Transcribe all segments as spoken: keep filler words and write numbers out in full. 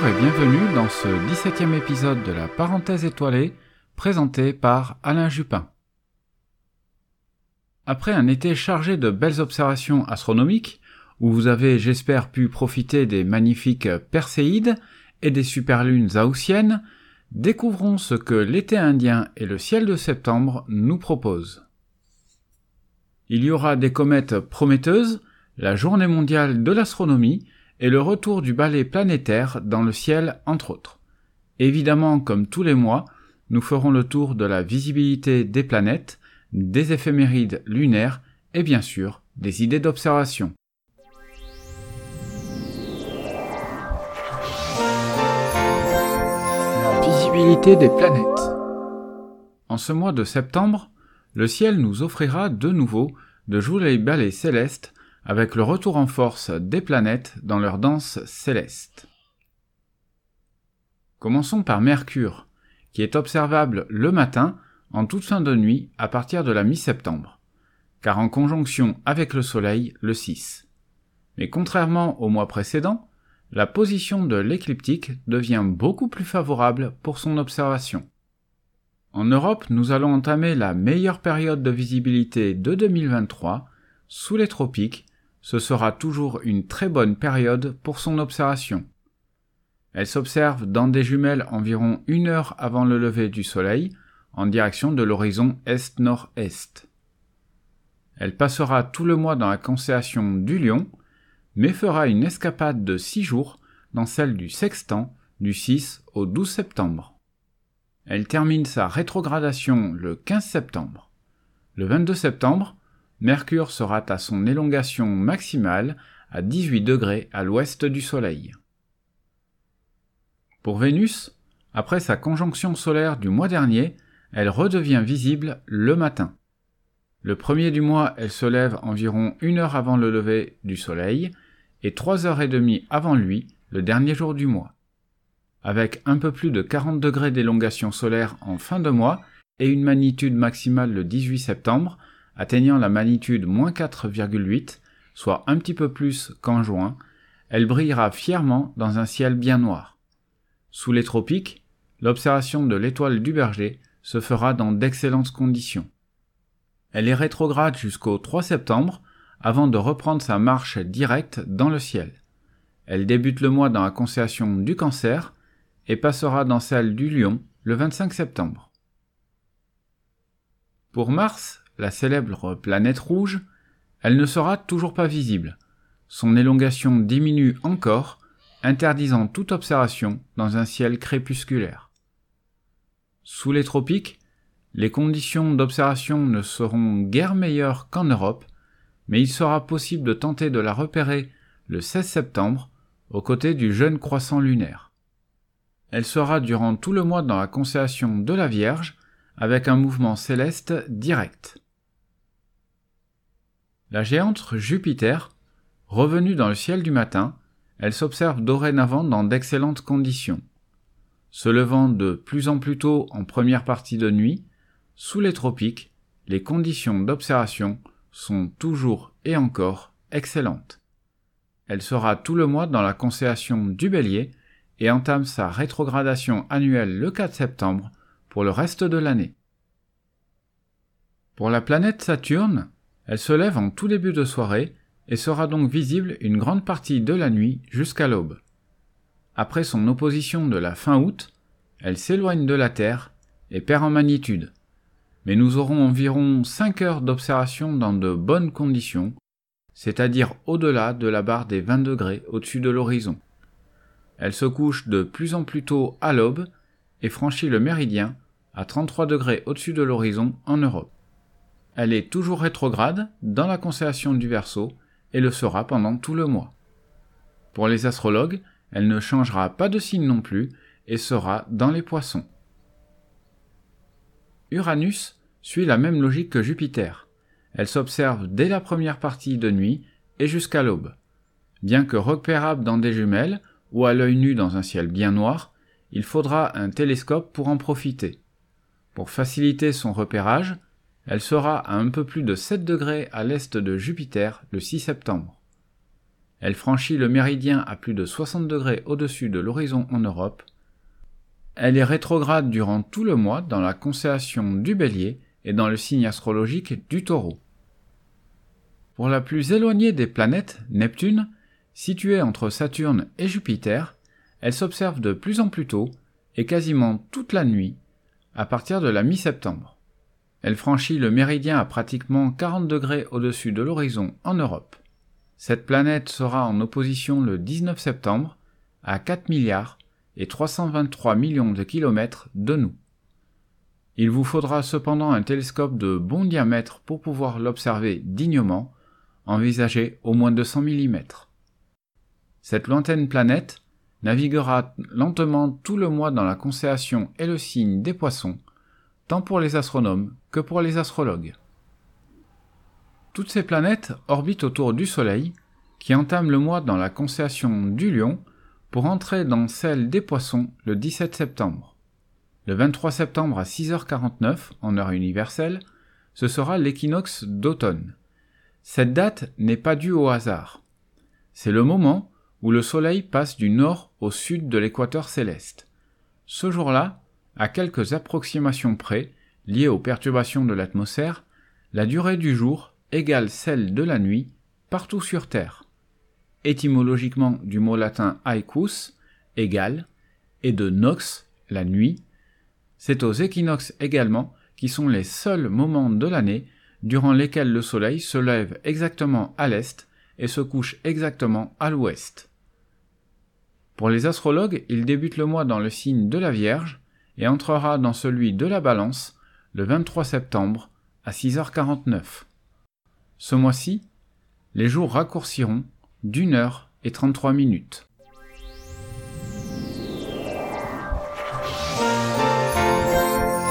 Bonjour et bienvenue dans ce dix-septième épisode de la parenthèse étoilée, présenté par Alain Jupin. Après un été chargé de belles observations astronomiques, où vous avez, j'espère, pu profiter des magnifiques Perséides et des superlunes haussiennes, découvrons ce que l'été indien et le ciel de septembre nous proposent. Il y aura des comètes prometteuses, la journée mondiale de l'astronomie et le retour du balai planétaire dans le ciel, entre autres. Évidemment, comme tous les mois, nous ferons le tour de la visibilité des planètes, des éphémérides lunaires et bien sûr des idées d'observation. Visibilité des planètes. En ce mois de septembre, le ciel nous offrira de nouveau de jolis balais célestes avec le retour en force des planètes dans leur danse céleste. Commençons par Mercure, qui est observable le matin en toute fin de nuit à partir de la mi-septembre, car en conjonction avec le Soleil le six. Mais contrairement au mois précédent, la position de l'écliptique devient beaucoup plus favorable pour son observation. En Europe, nous allons entamer la meilleure période de visibilité de deux mille vingt-trois, sous les tropiques, ce sera toujours une très bonne période pour son observation. Elle s'observe dans des jumelles environ une heure avant le lever du soleil, en direction de l'horizon est-nord-est. Elle passera tout le mois dans la constellation du Lion, mais fera une escapade de six jours dans celle du Sextant du six au douze septembre. Elle termine sa rétrogradation le quinze septembre. Le vingt-deux septembre, Mercure sera à son élongation maximale à dix-huit degrés à l'ouest du Soleil. Pour Vénus, après sa conjonction solaire du mois dernier, elle redevient visible le matin. Le premier du mois, elle se lève environ une heure avant le lever du Soleil et trois heures trente avant lui, le dernier jour du mois. Avec un peu plus de quarante degrés d'élongation solaire en fin de mois et une magnitude maximale le dix-huit septembre, atteignant la magnitude moins quatre virgule huit, soit un petit peu plus qu'en juin, elle brillera fièrement dans un ciel bien noir. Sous les tropiques, l'observation de l'étoile du Berger se fera dans d'excellentes conditions. Elle est rétrograde jusqu'au trois septembre, avant de reprendre sa marche directe dans le ciel. Elle débute le mois dans la constellation du Cancer et passera dans celle du Lion le vingt-cinq septembre. Pour Mars, la célèbre planète rouge, elle ne sera toujours pas visible. Son élongation diminue encore, interdisant toute observation dans un ciel crépusculaire. Sous les tropiques, les conditions d'observation ne seront guère meilleures qu'en Europe, mais il sera possible de tenter de la repérer le seize septembre, aux côtés du jeune croissant lunaire. Elle sera durant tout le mois dans la constellation de la Vierge, avec un mouvement céleste direct. La géante Jupiter, revenue dans le ciel du matin, elle s'observe dorénavant dans d'excellentes conditions. Se levant de plus en plus tôt en première partie de nuit, sous les tropiques, les conditions d'observation sont toujours et encore excellentes. Elle sera tout le mois dans la constellation du Bélier et entame sa rétrogradation annuelle le quatre septembre pour le reste de l'année. Pour la planète Saturne, elle se lève en tout début de soirée et sera donc visible une grande partie de la nuit jusqu'à l'aube. Après son opposition de la fin août, elle s'éloigne de la Terre et perd en magnitude. Mais nous aurons environ cinq heures d'observation dans de bonnes conditions, c'est-à-dire au-delà de la barre des vingt degrés au-dessus de l'horizon. Elle se couche de plus en plus tôt à l'aube et franchit le méridien à trente-trois degrés au-dessus de l'horizon en Europe. Elle est toujours rétrograde dans la constellation du Verseau et le sera pendant tout le mois. Pour les astrologues, elle ne changera pas de signe non plus et sera dans les Poissons. Uranus suit la même logique que Jupiter. Elle s'observe dès la première partie de nuit et jusqu'à l'aube. Bien que repérable dans des jumelles ou à l'œil nu dans un ciel bien noir, il faudra un télescope pour en profiter. Pour faciliter son repérage, elle sera à un peu plus de sept degrés à l'est de Jupiter le six septembre. Elle franchit le méridien à plus de soixante degrés au-dessus de l'horizon en Europe. Elle est rétrograde durant tout le mois dans la constellation du Bélier et dans le signe astrologique du Taureau. Pour la plus éloignée des planètes, Neptune, située entre Saturne et Jupiter, elle s'observe de plus en plus tôt et quasiment toute la nuit, à partir de la mi-septembre. Elle franchit le méridien à pratiquement quarante degrés au-dessus de l'horizon en Europe. Cette planète sera en opposition le dix-neuf septembre à quatre milliards et trois cent vingt-trois millions de kilomètres de nous. Il vous faudra cependant un télescope de bon diamètre pour pouvoir l'observer dignement, envisagé au moins deux cents millimètres. Cette lointaine planète naviguera lentement tout le mois dans la constellation et le signe des Poissons, tant pour les astronomes que pour les astrologues. Toutes ces planètes orbitent autour du Soleil, qui entame le mois dans la constellation du Lion, pour entrer dans celle des Poissons le dix-sept septembre. Le vingt-trois septembre à six heures quarante-neuf, en heure universelle, ce sera l'équinoxe d'automne. Cette date n'est pas due au hasard. C'est le moment où le Soleil passe du nord au sud de l'équateur céleste. Ce jour-là, à quelques approximations près, liées aux perturbations de l'atmosphère, la durée du jour égale celle de la nuit partout sur Terre. Étymologiquement du mot latin aequus, égale, et de nox, la nuit. C'est aux équinoxes également qui sont les seuls moments de l'année durant lesquels le Soleil se lève exactement à l'est et se couche exactement à l'ouest. Pour les astrologues, il débute le mois dans le signe de la Vierge et entrera dans celui de la Balance le vingt-trois septembre à six heures quarante-neuf. Ce mois-ci, les jours raccourciront d'une heure et trente-trois minutes.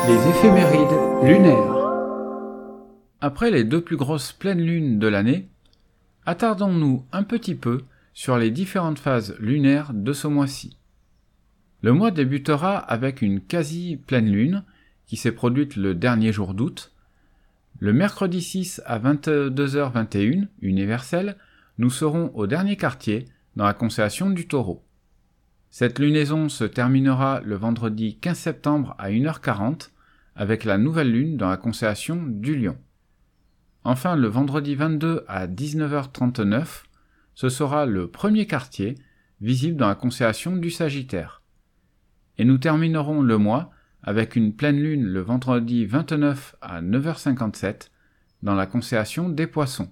Les éphémérides lunaires. Après les deux plus grosses pleines lunes de l'année, attardons-nous un petit peu sur les différentes phases lunaires de ce mois-ci. Le mois débutera avec une quasi-pleine lune qui s'est produite le dernier jour d'août. Le mercredi six à vingt-deux heures vingt et une, universelle, nous serons au dernier quartier, dans la constellation du Taureau. Cette lunaison se terminera le vendredi quinze septembre à une heure quarante, avec la nouvelle lune dans la constellation du Lion. Enfin, le vendredi vingt-deux à dix-neuf heures trente-neuf, ce sera le premier quartier, visible dans la constellation du Sagittaire. Et nous terminerons le mois avec une pleine lune le vendredi vingt-neuf à neuf heures cinquante-sept, dans la constellation des Poissons.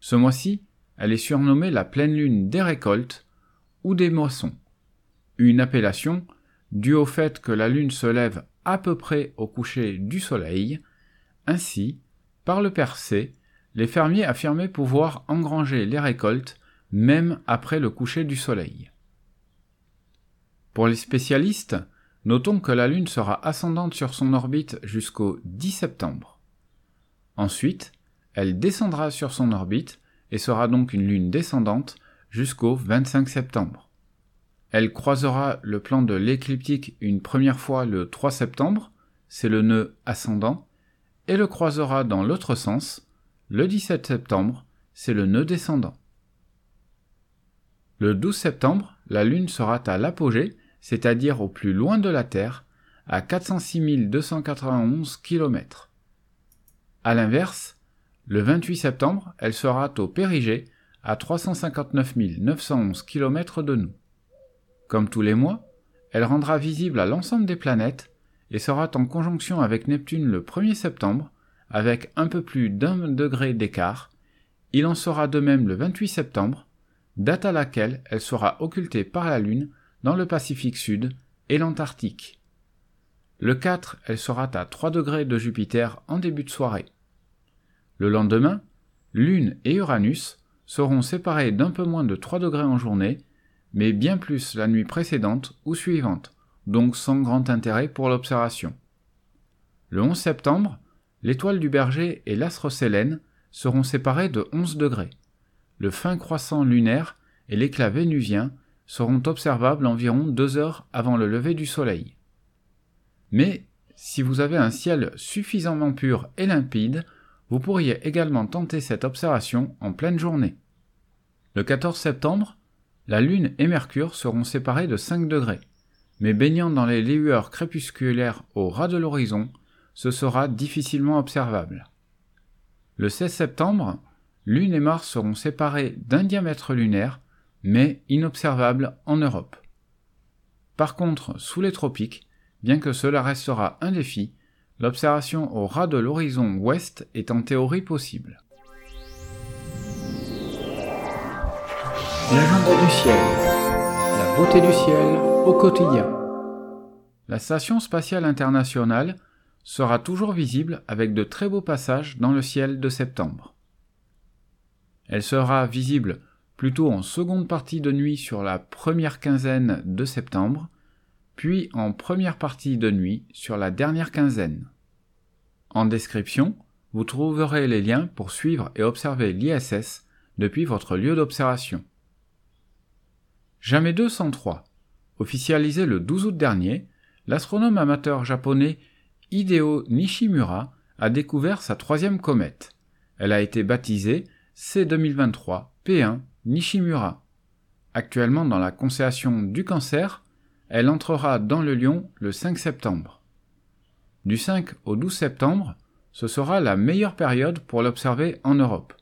Ce mois-ci, elle est surnommée la pleine lune des récoltes ou des moissons, une appellation due au fait que la lune se lève à peu près au coucher du soleil. Ainsi, par le Persée, les fermiers affirmaient pouvoir engranger les récoltes même après le coucher du soleil. Pour les spécialistes, notons que la lune sera ascendante sur son orbite jusqu'au dix septembre. Ensuite, elle descendra sur son orbite et sera donc une lune descendante jusqu'au vingt-cinq septembre. Elle croisera le plan de l'écliptique une première fois le trois septembre, c'est le nœud ascendant, et le croisera dans l'autre sens, le dix-sept septembre, c'est le nœud descendant. Le douze septembre, la lune sera à l'apogée, c'est-à-dire au plus loin de la Terre, à quatre cent six mille deux cent quatre-vingt-onze kilomètres. À l'inverse, le vingt-huit septembre, elle sera au Périgée, à trois cent cinquante-neuf mille neuf cent onze kilomètres de nous. Comme tous les mois, elle rendra visible à l'ensemble des planètes et sera en conjonction avec Neptune le premier septembre, avec un peu plus d'un degré d'écart. Il en sera de même le vingt-huit septembre, date à laquelle elle sera occultée par la Lune dans le Pacifique Sud et l'Antarctique. Le quatre, elle sera à trois degrés de Jupiter en début de soirée. Le lendemain, Lune et Uranus seront séparés d'un peu moins de trois degrés en journée, mais bien plus la nuit précédente ou suivante, donc sans grand intérêt pour l'observation. Le onze septembre, l'étoile du Berger et l'astre Sélène seront séparés de onze degrés. Le fin croissant lunaire et l'éclat vénusien seront observables environ deux heures avant le lever du soleil. Mais si vous avez un ciel suffisamment pur et limpide, vous pourriez également tenter cette observation en pleine journée. Le quatorze septembre, la Lune et Mercure seront séparés de cinq degrés, mais baignant dans les lueurs crépusculaires au ras de l'horizon, ce sera difficilement observable. Le seize septembre, Lune et Mars seront séparés d'un diamètre lunaire, mais inobservables en Europe. Par contre, sous les tropiques, bien que cela restera un défi, l'observation au ras de l'horizon ouest est en théorie possible. L'agenda du ciel. La beauté du ciel au quotidien. La station spatiale internationale sera toujours visible avec de très beaux passages dans le ciel de septembre. Elle sera visible plutôt en seconde partie de nuit sur la première quinzaine de septembre, puis en première partie de nuit sur la dernière quinzaine. En description, vous trouverez les liens pour suivre et observer l'I S S depuis votre lieu d'observation. Jamais deux cent trois. Officialisé le douze août dernier, l'astronome amateur japonais Hideo Nishimura a découvert sa troisième comète. Elle a été baptisée C deux mille vingt-trois P un Nishimura. Actuellement dans la constellation du Cancer, elle entrera dans le Lion le cinq septembre. Du cinq au douze septembre, ce sera la meilleure période pour l'observer en Europe.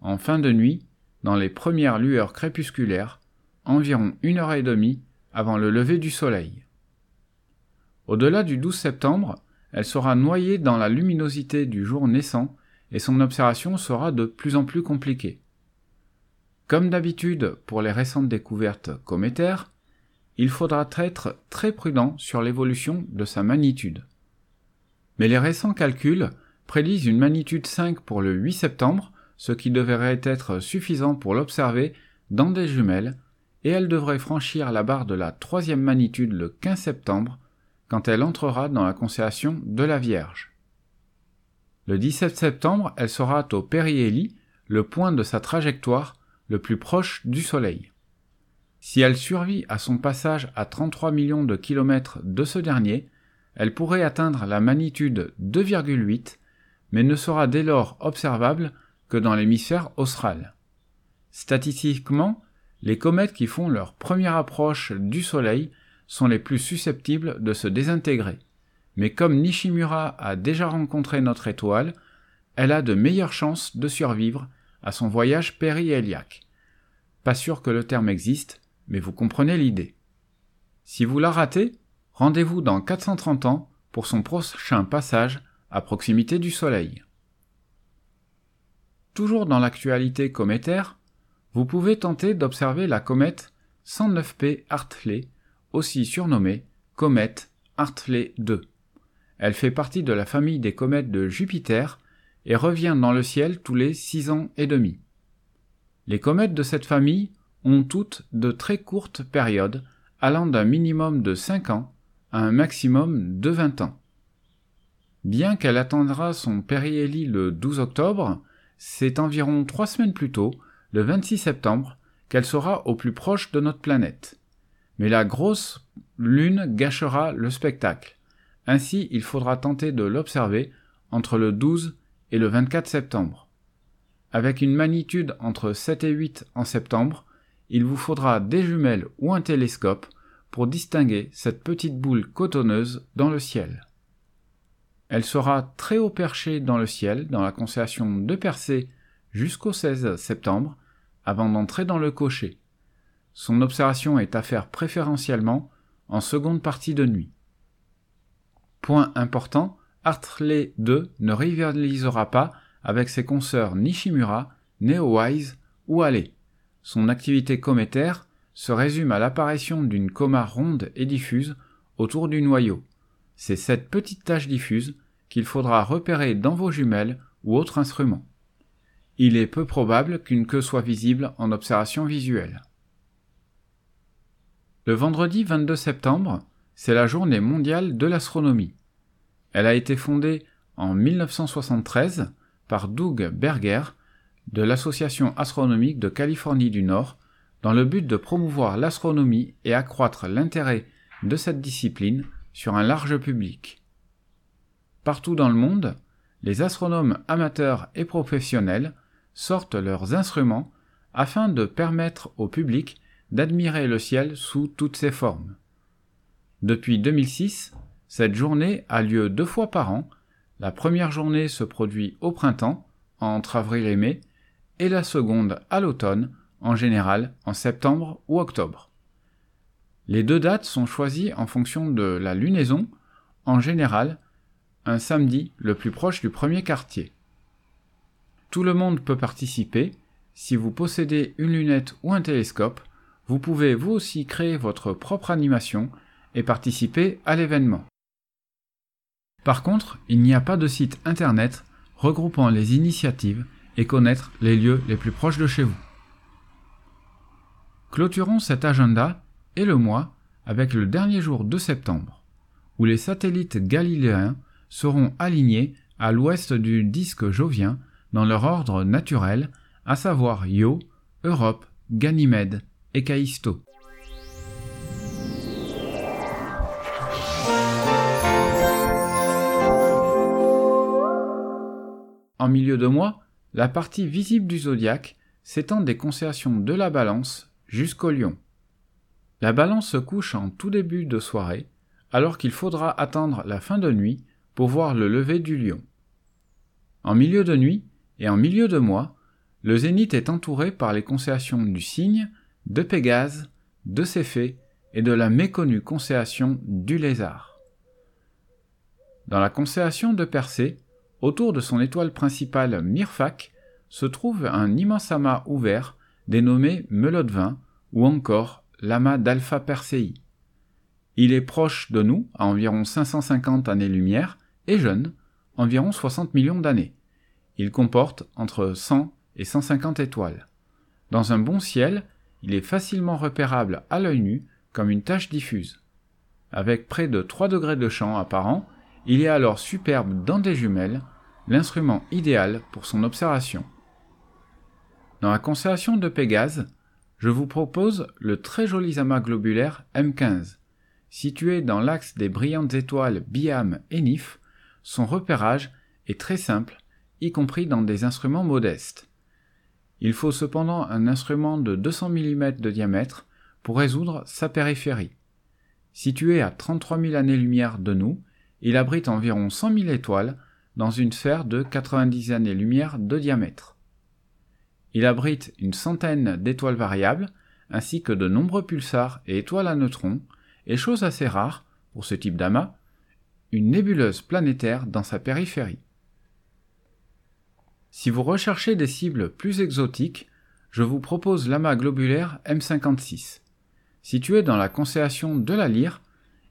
En fin de nuit, dans les premières lueurs crépusculaires, environ une heure et demie avant le lever du soleil. Au-delà du douze septembre, elle sera noyée dans la luminosité du jour naissant et son observation sera de plus en plus compliquée. Comme d'habitude pour les récentes découvertes cométaires, il faudra être très prudent sur l'évolution de sa magnitude. Mais les récents calculs prédisent une magnitude cinq pour le huit septembre, ce qui devrait être suffisant pour l'observer dans des jumelles, et elle devrait franchir la barre de la troisième magnitude le quinze septembre, quand elle entrera dans la constellation de la Vierge. Le dix-sept septembre, elle sera au périhélie, le point de sa trajectoire le plus proche du Soleil. Si elle survit à son passage à trente-trois millions de kilomètres de ce dernier, elle pourrait atteindre la magnitude deux virgule huit, mais ne sera dès lors observable que dans l'hémisphère austral. Statistiquement, les comètes qui font leur première approche du Soleil sont les plus susceptibles de se désintégrer. Mais comme Nishimura a déjà rencontré notre étoile, elle a de meilleures chances de survivre à son voyage périhéliaque. Pas sûr que le terme existe, mais vous comprenez l'idée. Si vous la ratez, rendez-vous dans quatre cent trente ans pour son prochain passage à proximité du Soleil. Toujours dans l'actualité cométaire, vous pouvez tenter d'observer la comète cent neuf P Hartley, aussi surnommée comète Hartley deux. Elle fait partie de la famille des comètes de Jupiter et revient dans le ciel tous les six ans et demi. Les comètes de cette famille ont toutes de très courtes périodes, allant d'un minimum de cinq ans à un maximum de vingt ans. Bien qu'elle atteindra son périhélie le douze octobre, c'est environ trois semaines plus tôt, le vingt-six septembre, qu'elle sera au plus proche de notre planète. Mais la grosse lune gâchera le spectacle. Ainsi, il faudra tenter de l'observer entre le douze et le vingt-quatre septembre. Avec une magnitude entre sept et huit en septembre, il vous faudra des jumelles ou un télescope pour distinguer cette petite boule cotonneuse dans le ciel. Elle sera très haut perchée dans le ciel, dans la constellation de Persée, jusqu'au seize septembre, avant d'entrer dans le cocher. Son observation est à faire préférentiellement en seconde partie de nuit. Point important, Hartley deux ne rivalisera pas avec ses consoeurs Nishimura, Neowise ou Hale. Son activité cométaire se résume à l'apparition d'une coma ronde et diffuse autour du noyau. C'est cette petite tache diffuse qu'il faudra repérer dans vos jumelles ou autres instruments. Il est peu probable qu'une queue soit visible en observation visuelle. Le vendredi vingt-deux septembre, c'est la journée mondiale de l'astronomie. Elle a été fondée en mille neuf cent soixante-treize par Doug Berger de l'Association astronomique de Californie du Nord dans le but de promouvoir l'astronomie et accroître l'intérêt de cette discipline sur un large public. Partout dans le monde, les astronomes amateurs et professionnels sortent leurs instruments afin de permettre au public d'admirer le ciel sous toutes ses formes. Depuis deux mille six, cette journée a lieu deux fois par an. La première journée se produit au printemps, entre avril et mai, et la seconde à l'automne, en général en septembre ou octobre. Les deux dates sont choisies en fonction de la lunaison, en général un samedi le plus proche du premier quartier. Tout le monde peut participer. Si vous possédez une lunette ou un télescope, vous pouvez vous aussi créer votre propre animation et participer à l'événement. Par contre, il n'y a pas de site internet regroupant les initiatives et connaître les lieux les plus proches de chez vous. Clôturons cet agenda et le mois avec le dernier jour de septembre, où les satellites galiléens seront alignés à l'ouest du disque jovien dans leur ordre naturel, à savoir Io, Europe, Ganymède et Callisto. En milieu de mois, la partie visible du zodiaque s'étend des constellations de la Balance jusqu'au Lion. La Balance se couche en tout début de soirée, alors qu'il faudra attendre la fin de nuit pour voir le lever du Lion. En milieu de nuit et en milieu de mois, le zénith est entouré par les constellations du Cygne, de Pégase, de Céphée et de la méconnue constellation du Lézard. Dans la constellation de Persée, autour de son étoile principale Myrfac, se trouve un immense amas ouvert dénommé Melotte vingt ou encore l'amas d'Alpha Persei. Il est proche de nous à environ cinq cent cinquante années-lumière et jeune, environ soixante millions d'années. Il comporte entre cent et cent cinquante étoiles. Dans un bon ciel, il est facilement repérable à l'œil nu comme une tache diffuse. Avec près de trois degrés de champ apparent, il est alors superbe dans des jumelles, l'instrument idéal pour son observation. Dans la constellation de Pégase, je vous propose le très joli amas globulaire M quinze. Situé dans l'axe des brillantes étoiles Biam et Nif, son repérage est très simple, y compris dans des instruments modestes. Il faut cependant un instrument de deux cents millimètres de diamètre pour résoudre sa périphérie. Situé à trente-trois mille années-lumière de nous, il abrite environ cent mille étoiles dans une sphère de quatre-vingt-dix années-lumière de diamètre. Il abrite une centaine d'étoiles variables, ainsi que de nombreux pulsars et étoiles à neutrons, et chose assez rare pour ce type d'amas, une nébuleuse planétaire dans sa périphérie. Si vous recherchez des cibles plus exotiques, je vous propose l'amas globulaire M cinquante-six. Situé dans la constellation de la Lyre,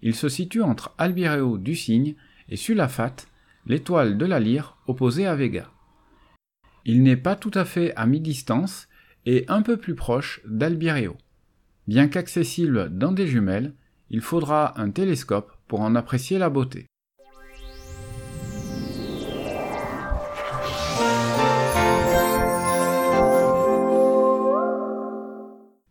il se situe entre Albireo du Cygne et Sulafat, l'étoile de la Lyre opposée à Vega. Il n'est pas tout à fait à mi-distance et un peu plus proche d'Albireo. Bien qu'accessible dans des jumelles, il faudra un télescope pour en apprécier la beauté.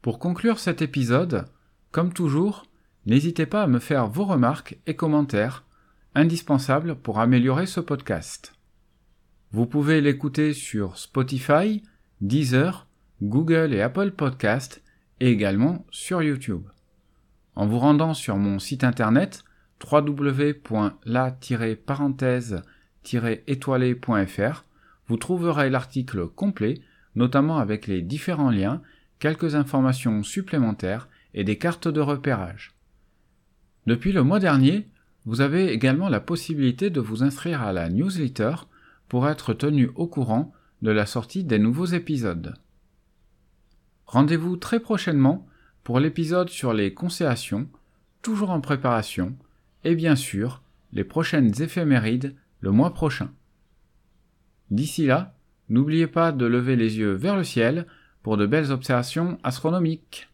Pour conclure cet épisode, comme toujours, n'hésitez pas à me faire vos remarques et commentaires, indispensables pour améliorer ce podcast. Vous pouvez l'écouter sur Spotify, Deezer, Google et Apple Podcasts, et également sur YouTube. En vous rendant sur mon site internet w w w point la tiret parenthèse tiret étoilee point f r, vous trouverez l'article complet, notamment avec les différents liens, quelques informations supplémentaires et des cartes de repérage. Depuis le mois dernier, vous avez également la possibilité de vous inscrire à la newsletter pour être tenu au courant de la sortie des nouveaux épisodes. Rendez-vous très prochainement pour l'épisode sur les constellations, toujours en préparation, et bien sûr, les prochaines éphémérides le mois prochain. D'ici là, n'oubliez pas de lever les yeux vers le ciel pour de belles observations astronomiques.